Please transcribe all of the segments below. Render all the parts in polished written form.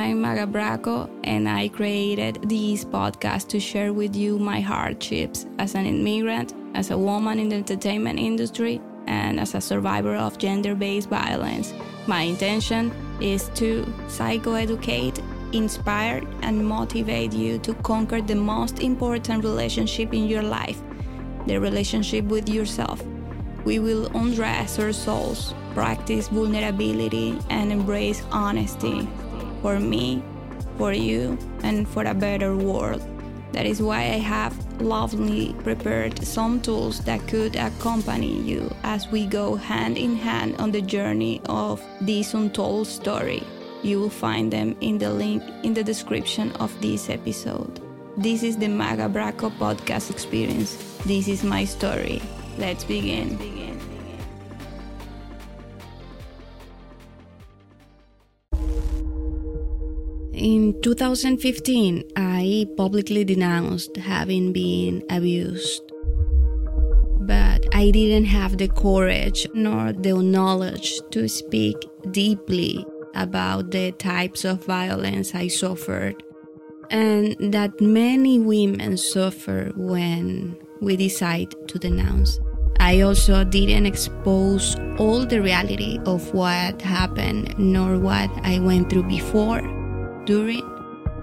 I'm Magga Braco, and I created this podcast to share with you my hardships as an immigrant, as a woman in the entertainment industry, and as a survivor of gender-based violence. My intention is to psychoeducate, inspire, and motivate you to conquer the most important relationship in your life, the relationship with yourself. We will undress our souls, practice vulnerability, and embrace honesty. For me, for you, and for a better world. That is why I have lovingly prepared some tools that could accompany you as we go hand in hand on the journey of this untold story. You will find them in the link in the description of this episode. This is the Magga Braco podcast experience. This is my story. Let's begin. In 2015, I publicly denounced having been abused. But I didn't have the courage nor the knowledge to speak deeply about the types of violence I suffered, and that many women suffer when we decide to denounce. I also didn't expose all the reality of what happened, nor what I went through before, during,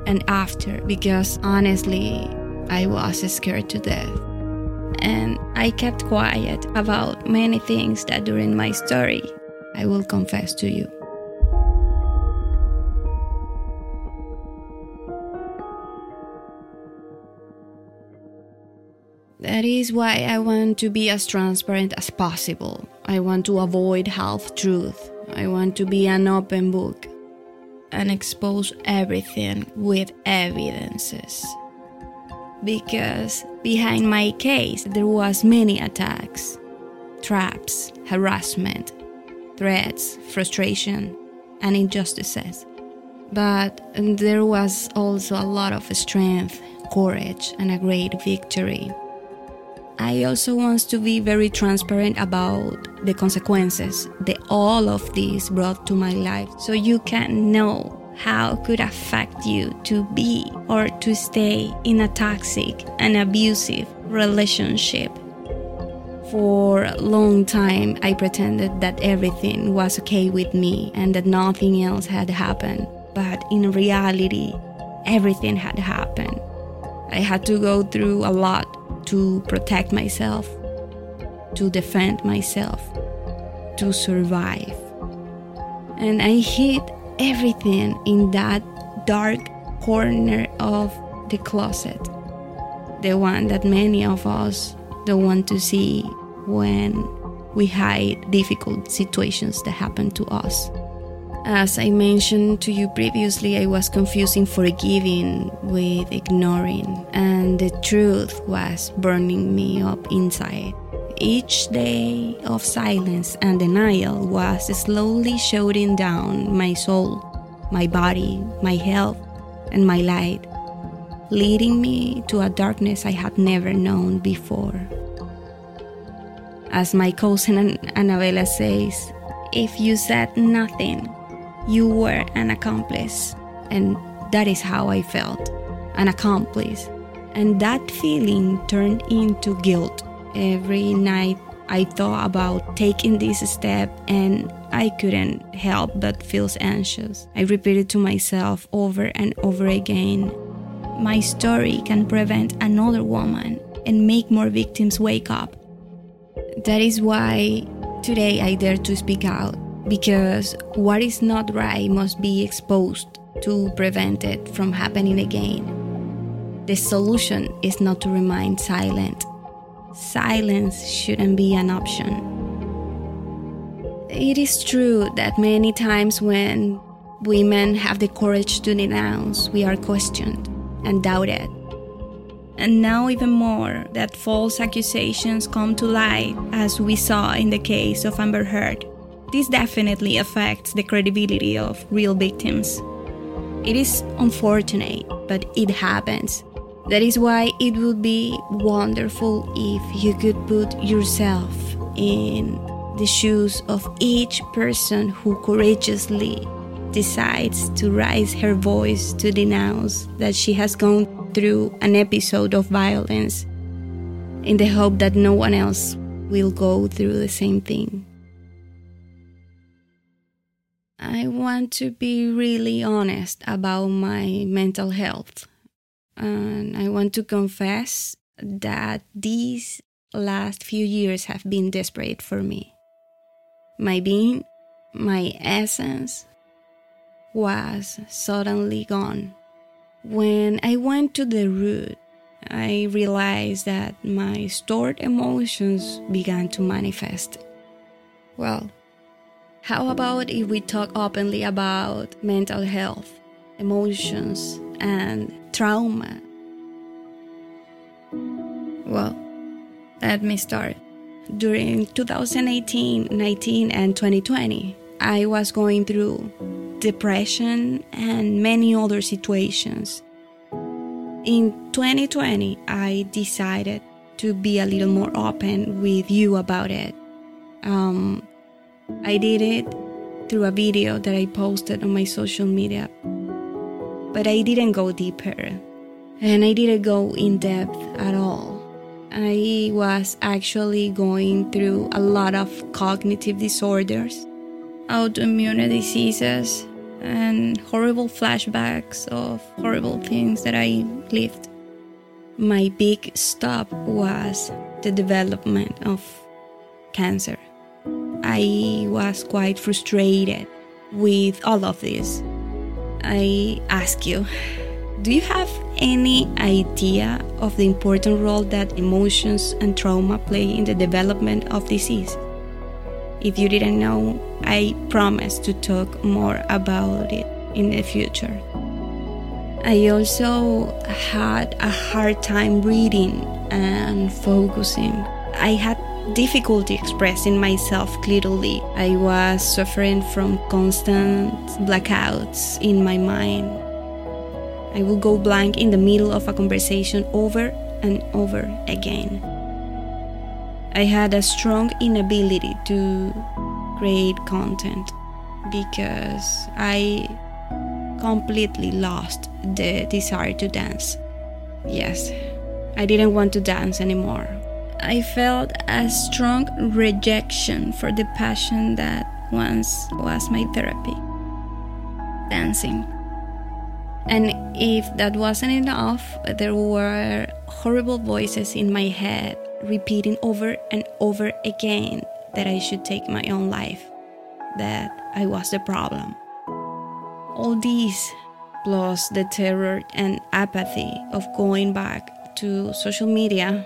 and after, because honestly, I was scared to death. And I kept quiet about many things that during my story, I will confess to you. That is why I want to be as transparent as possible. I want to avoid half-truth. I want to be an open book and expose everything with evidences. Because behind my case there was many attacks, traps, harassment, threats, frustration, and injustices. But there was also a lot of strength, courage, and a great victory. I also want to be very transparent about the consequences that all of this brought to my life, so you can know how it could affect you to be or to stay in a toxic and abusive relationship. For a long time, I pretended that everything was okay with me and that nothing else had happened. But in reality, everything had happened. I had to go through a lot to protect myself, to defend myself, to survive. And I hid everything in that dark corner of the closet, the one that many of us don't want to see when we hide difficult situations that happen to us. As I mentioned to you previously, I was confusing forgiving with ignoring, and the truth was burning me up inside. Each day of silence and denial was slowly shutting down my soul, my body, my health, and my light, leading me to a darkness I had never known before. As my cousin Anabella says, if you said nothing, you were an accomplice, and that is how I felt, an accomplice. And that feeling turned into guilt. Every night I thought about taking this step, and I couldn't help but feel anxious. I repeated to myself over and over again, my story can prevent another woman and make more victims wake up. That is why today I dare to speak out. Because what is not right must be exposed to prevent it from happening again. The solution is not to remain silent. Silence shouldn't be an option. It is true that many times when women have the courage to denounce, we are questioned and doubted. And now even more that false accusations come to light, as we saw in the case of Amber Heard. This definitely affects the credibility of real victims. It is unfortunate, but it happens. That is why it would be wonderful if you could put yourself in the shoes of each person who courageously decides to raise her voice to denounce that she has gone through an episode of violence in the hope that no one else will go through the same thing. I want to be really honest about my mental health. And I want to confess that these last few years have been desperate for me. My being, my essence, was suddenly gone. When I went to the root, I realized that my stored emotions began to manifest. Well, how about if we talk openly about mental health, emotions, and trauma? Well, let me start. During 2018, 19, and 2020, I was going through depression and many other situations. In 2020, I decided to be a little more open with you about it. I did it through a video that I posted on my social media. But I didn't go deeper. And I didn't go in depth at all. I was actually going through a lot of cognitive disorders, autoimmune diseases, and horrible flashbacks of horrible things that I lived. My big stop was the development of cancer. I was quite frustrated with all of this. I ask you, do you have any idea of the important role that emotions and trauma play in the development of disease? If you didn't know, I promise to talk more about it in the future. I also had a hard time reading and focusing. I had difficulty expressing myself clearly. I was suffering from constant blackouts in my mind. I would go blank in the middle of a conversation over and over again. I had a strong inability to create content because I completely lost the desire to dance. Yes, I didn't want to dance anymore. I felt a strong rejection for the passion that once was my therapy, dancing. And if that wasn't enough, there were horrible voices in my head repeating over and over again that I should take my own life, that I was the problem. All these, plus the terror and apathy of going back to social media,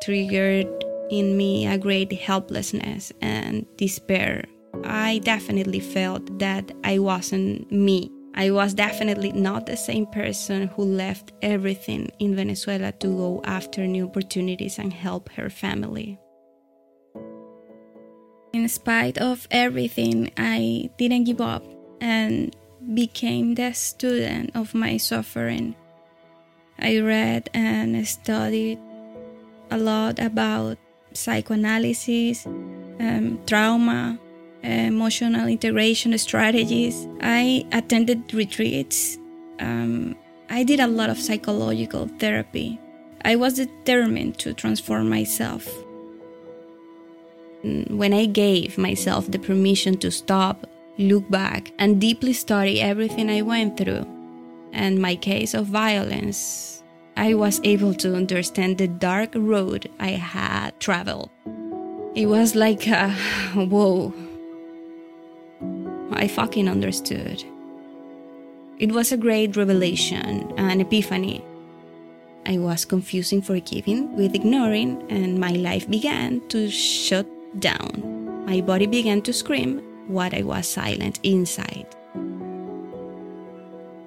triggered in me a great helplessness and despair. I definitely felt that I wasn't me. I was definitely not the same person who left everything in Venezuela to go after new opportunities and help her family. In spite of everything, I didn't give up and became the student of my suffering. I read and studied a lot about psychoanalysis, trauma, emotional integration strategies. I attended retreats. I did a lot of psychological therapy. I was determined to transform myself. When I gave myself the permission to stop, look back, and deeply study everything I went through, and my case of violence, I was able to understand the dark road I had traveled. It was like a whoa. I fucking understood. It was a great revelation, an epiphany. I was confusing forgiving with ignoring, and my life began to shut down. My body began to scream what I was silent inside.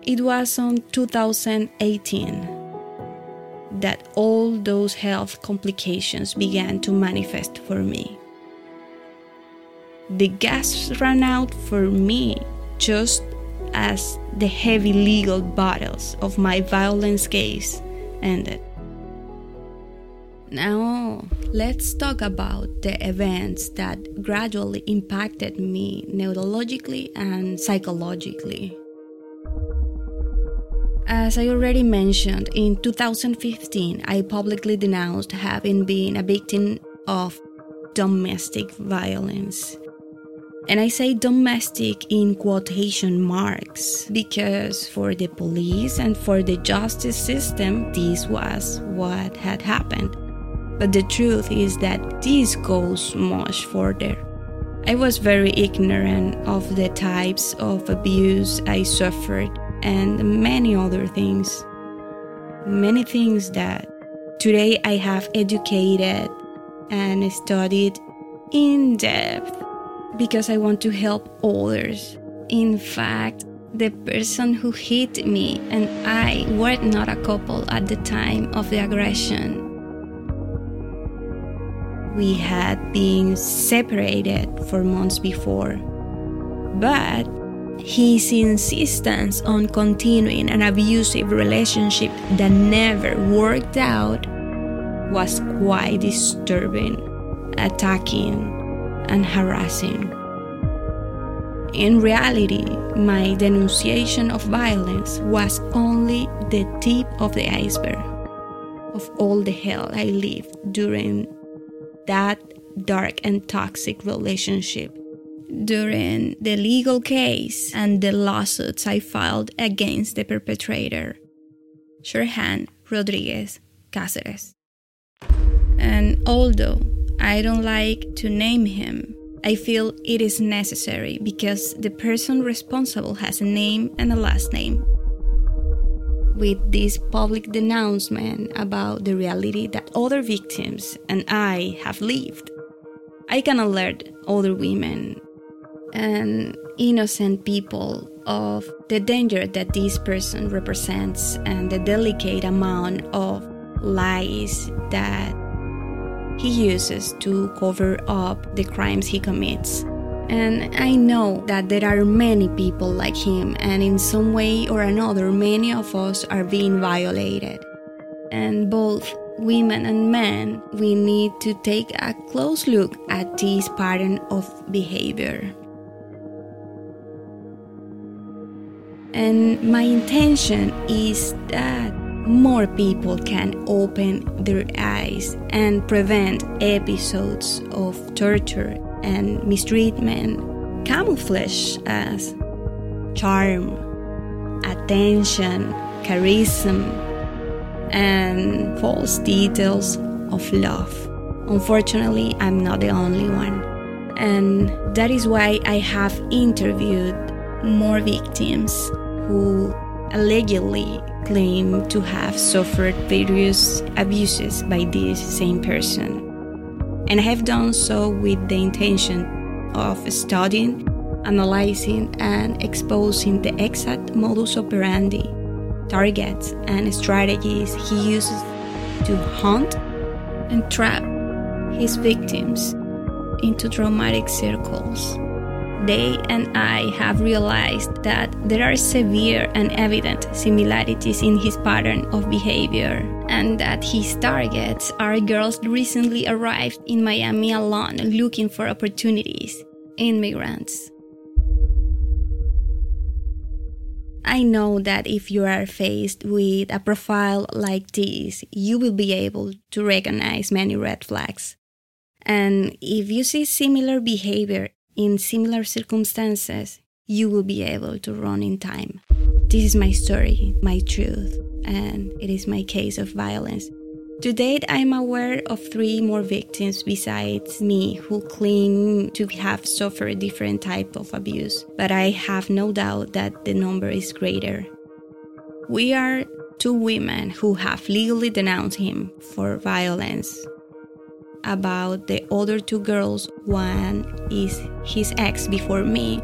It was on 2018 that all those health complications began to manifest for me. The gas ran out for me just as the heavy legal battles of my violence case ended. Now, let's talk about the events that gradually impacted me neurologically and psychologically. As I already mentioned, in 2015, I publicly denounced having been a victim of domestic violence. And I say domestic in quotation marks because for the police and for the justice system, this was what had happened. But the truth is that this goes much further. I was very ignorant of the types of abuse I suffered and many other things. Many things that today I have educated and studied in depth because I want to help others. In fact, the person who hit me and I were not a couple at the time of the aggression. We had been separated for months before, but his insistence on continuing an abusive relationship that never worked out was quite disturbing, attacking, and harassing. In reality, my denunciation of violence was only the tip of the iceberg of all the hell I lived during that dark and toxic relationship. During the legal case and the lawsuits I filed against the perpetrator, Sherhan Rodriguez Cáceres. And although I don't like to name him, I feel it is necessary because the person responsible has a name and a last name. With this public denouncement about the reality that other victims and I have lived, I can alert other women and innocent people of the danger that this person represents and the delicate amount of lies that he uses to cover up the crimes he commits. And I know that there are many people like him, and in some way or another, many of us are being violated. And both women and men, we need to take a close look at this pattern of behavior. And my intention is that more people can open their eyes and prevent episodes of torture and mistreatment camouflaged as charm, attention, charisma, and false details of love. Unfortunately, I'm not the only one. And that is why I have interviewed more victims who allegedly claim to have suffered various abuses by this same person. And I have done so with the intention of studying, analyzing, and exposing the exact modus operandi, targets, and strategies he uses to hunt and trap his victims into traumatic circles. They and I have realized that there are severe and evident similarities in his pattern of behavior, and that his targets are girls recently arrived in Miami alone looking for opportunities, immigrants. I know that if you are faced with a profile like this, you will be able to recognize many red flags. And if you see similar behavior in similar circumstances, you will be able to run in time. This is my story, my truth, and it is my case of violence. To date, I am aware of 3 more victims besides me who claim to have suffered different types of abuse, but I have no doubt that the number is greater. We are 2 women who have legally denounced him for violence. About the other 2 girls, one is his ex before me.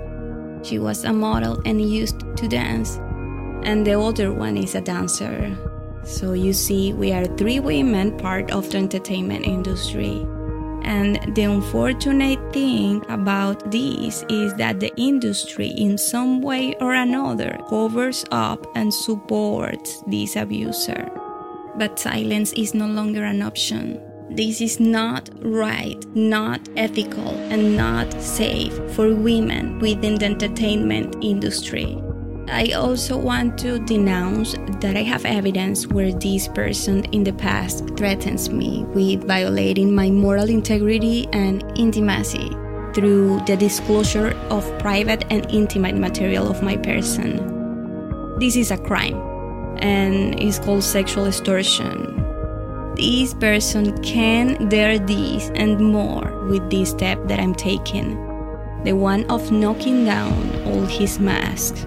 She was a model and used to dance, and the other one is a dancer. So you see, we are 3 women part of the entertainment industry. And the unfortunate thing about this is that the industry in some way or another covers up and supports this abuser. But silence is no longer an option. This is not right, not ethical, and not safe for women within the entertainment industry. I also want to denounce that I have evidence where this person in the past threatens me with violating my moral integrity and intimacy through the disclosure of private and intimate material of my person. This is a crime, and it's called sexual extortion. This person can dare this and more with this step that I'm taking, the one of knocking down all his masks.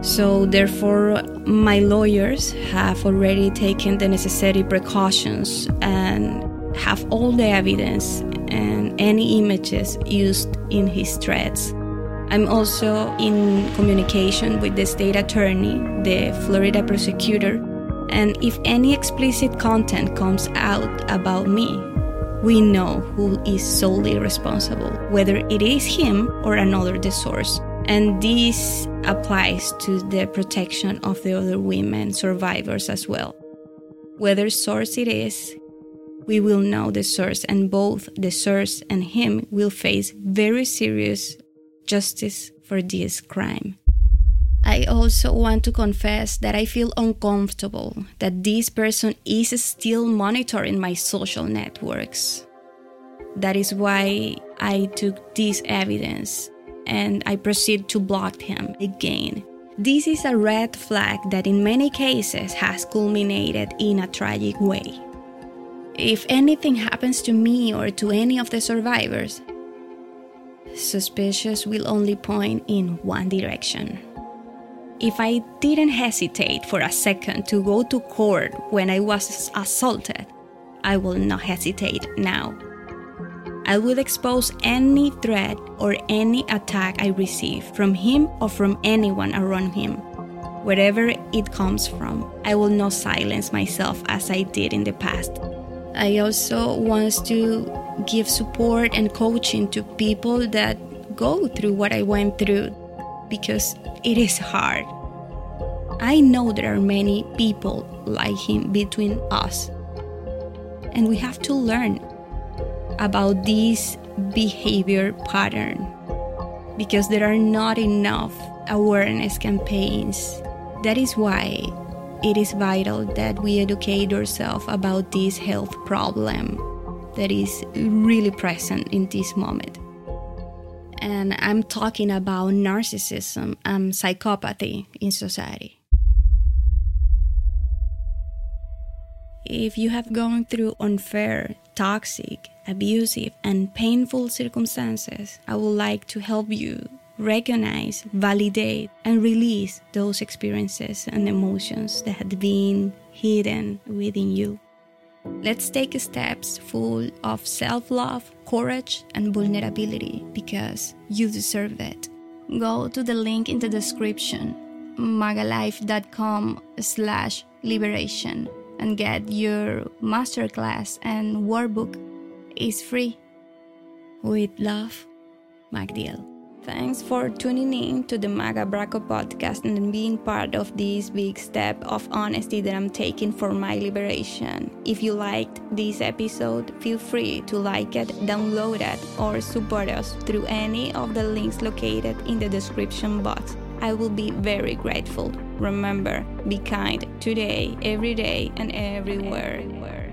So therefore, my lawyers have already taken the necessary precautions and have all the evidence and any images used in his threats. I'm also in communication with the state attorney, the Florida prosecutor, and if any explicit content comes out about me, we know who is solely responsible, whether it is him or another the source. And this applies to the protection of the other women survivors as well. Whether source it is, we will know the source, and both the source and him will face very serious justice for this crime. I also want to confess that I feel uncomfortable that this person is still monitoring my social networks. That is why I took this evidence and I proceed to block him again. This is a red flag that in many cases has culminated in a tragic way. If anything happens to me or to any of the survivors, suspicious will only point in one direction. If I didn't hesitate for a second to go to court when I was assaulted, I will not hesitate now. I will expose any threat or any attack I receive from him or from anyone around him. Wherever it comes from, I will not silence myself as I did in the past. I also want to give support and coaching to people that go through what I went through, because it is hard. I know there are many people like him between us, and we have to learn about this behavior pattern, because there are not enough awareness campaigns. That is why it is vital that we educate ourselves about this health problem that is really present in this moment. And I'm talking about narcissism and psychopathy in society. If you have gone through unfair, toxic, abusive, and painful circumstances, I would like to help you recognize, validate, and release those experiences and emotions that had been hidden within you. Let's take steps full of self-love, courage, and vulnerability, because you deserve it. Go to the link in the description, maggalife.com/liberation, and get your masterclass and workbook. It's free. With love, Magdiel. Thanks for tuning in to the Magga Braco podcast and being part of this big step of honesty that I'm taking for my liberation. If you liked this episode, feel free to like it, download it, or support us through any of the links located in the description box. I will be very grateful. Remember, be kind today, every day, and everywhere.